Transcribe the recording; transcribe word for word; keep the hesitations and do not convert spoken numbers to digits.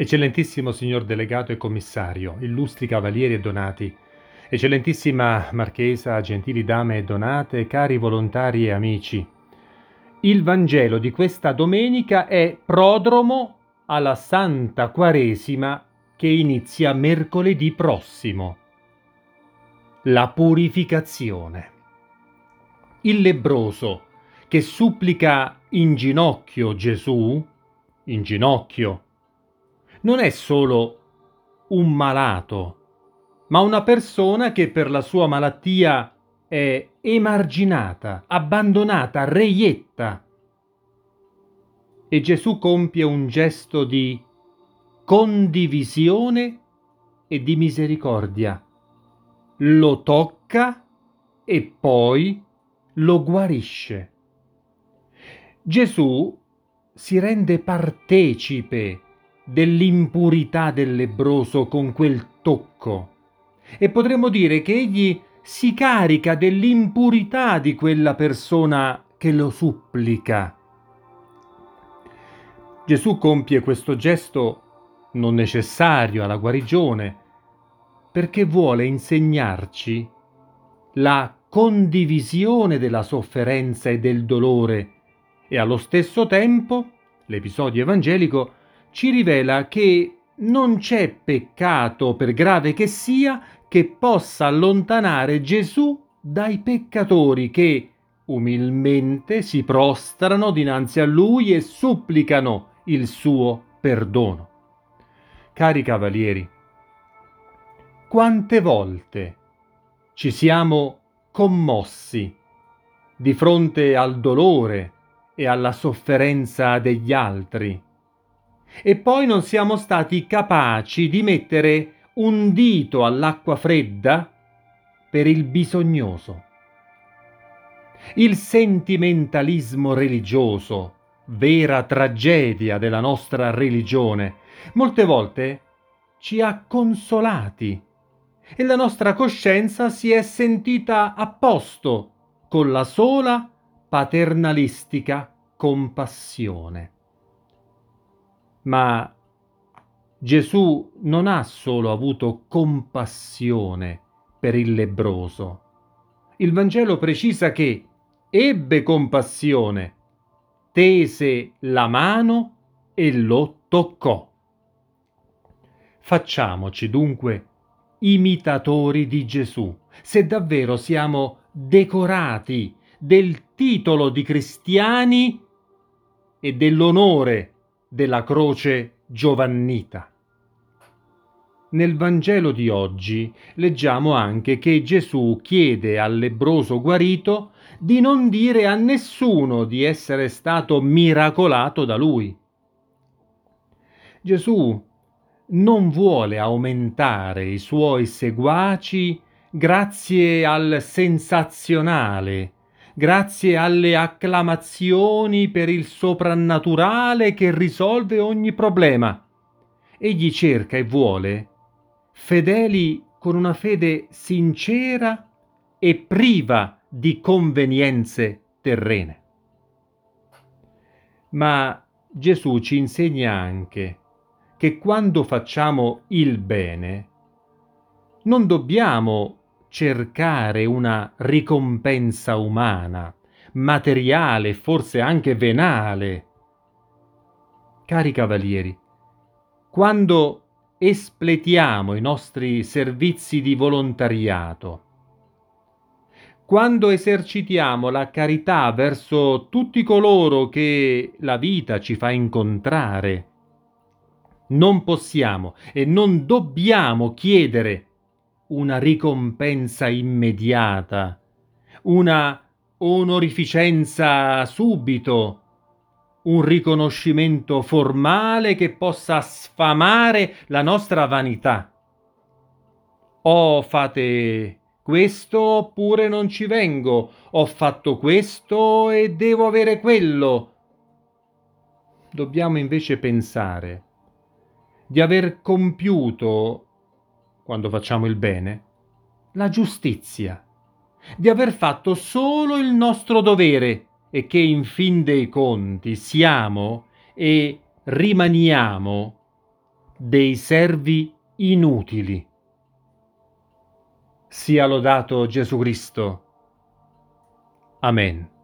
Eccellentissimo signor delegato e commissario, illustri cavalieri e donati, eccellentissima marchesa, gentili dame e donate, cari volontari e amici, il Vangelo di questa domenica è prodromo alla Santa Quaresima che inizia mercoledì prossimo. La purificazione. Il lebbroso che supplica in ginocchio Gesù, in ginocchio, non è solo un malato, ma una persona che per la sua malattia è emarginata, abbandonata, reietta. E Gesù compie un gesto di condivisione e di misericordia. Lo tocca e poi lo guarisce. Gesù si rende partecipe dell'impurità del lebbroso con quel tocco e potremmo dire che egli si carica dell'impurità di quella persona che lo supplica. Gesù compie questo gesto non necessario alla guarigione perché vuole insegnarci la condivisione della sofferenza e del dolore e allo stesso tempo l'episodio evangelico ci rivela che non c'è peccato, per grave che sia, che possa allontanare Gesù dai peccatori che umilmente si prostrano dinanzi a Lui e supplicano il suo perdono. Cari cavalieri, quante volte ci siamo commossi di fronte al dolore e alla sofferenza degli altri, e poi non siamo stati capaci di mettere un dito all'acqua fredda per il bisognoso. Il sentimentalismo religioso, vera tragedia della nostra religione, molte volte ci ha consolati e la nostra coscienza si è sentita a posto con la sola paternalistica compassione. Ma Gesù non ha solo avuto compassione per il lebbroso. Il Vangelo precisa che ebbe compassione, tese la mano e lo toccò. Facciamoci dunque imitatori di Gesù, se davvero siamo decorati del titolo di cristiani e dell'onore della croce giovannita. Nel Vangelo di oggi leggiamo anche che Gesù chiede al lebbroso guarito di non dire a nessuno di essere stato miracolato da lui. Gesù non vuole aumentare i suoi seguaci grazie al sensazionale, grazie alle acclamazioni per il soprannaturale che risolve ogni problema. Egli cerca e vuole fedeli con una fede sincera e priva di convenienze terrene. Ma Gesù ci insegna anche che quando facciamo il bene non dobbiamo cercare una ricompensa umana, materiale, forse anche venale. Cari cavalieri, quando espletiamo i nostri servizi di volontariato, quando esercitiamo la carità verso tutti coloro che la vita ci fa incontrare, non possiamo e non dobbiamo chiedere una ricompensa immediata, una onorificenza subito, un riconoscimento formale che possa sfamare la nostra vanità. O fate questo oppure non ci vengo, ho fatto questo e devo avere quello. Dobbiamo invece pensare di aver compiuto, quando facciamo il bene, la giustizia, di aver fatto solo il nostro dovere e che in fin dei conti siamo e rimaniamo dei servi inutili. Sia lodato Gesù Cristo. Amen.